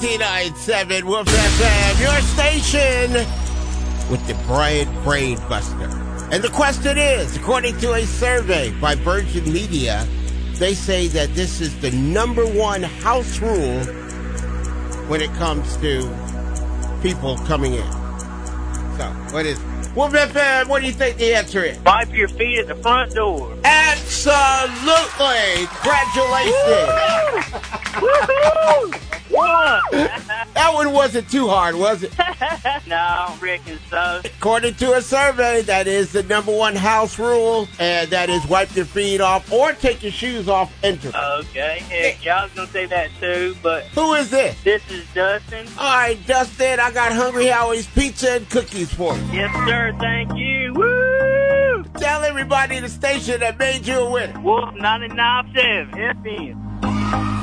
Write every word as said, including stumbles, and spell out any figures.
ninety-nine point seven Wolf F M, your station, with the Brian Brain Buster. And the question is, according to a survey by Virgin Media, they say that this is the number one house rule when it comes to people coming in. So, what is it? Wolf F M, what do you think the answer is? Wipe your feet at the front door. Absolutely! Congratulations! Woo! Woohoo! That one wasn't too hard, was it? No, Rick and so. According to a survey, that is the number one house rule, and that is wipe your feet off or take your shoes off entering. Okay, yeah, hey. I was going to say that too, but... Who is this? This is Dustin. All right, Dustin, I got Hungry Howie's Pizza and Cookies for you. Yes, sir, thank you. Woo! Tell everybody the station that made you a winner. Wolf ninety-nine point seven F M.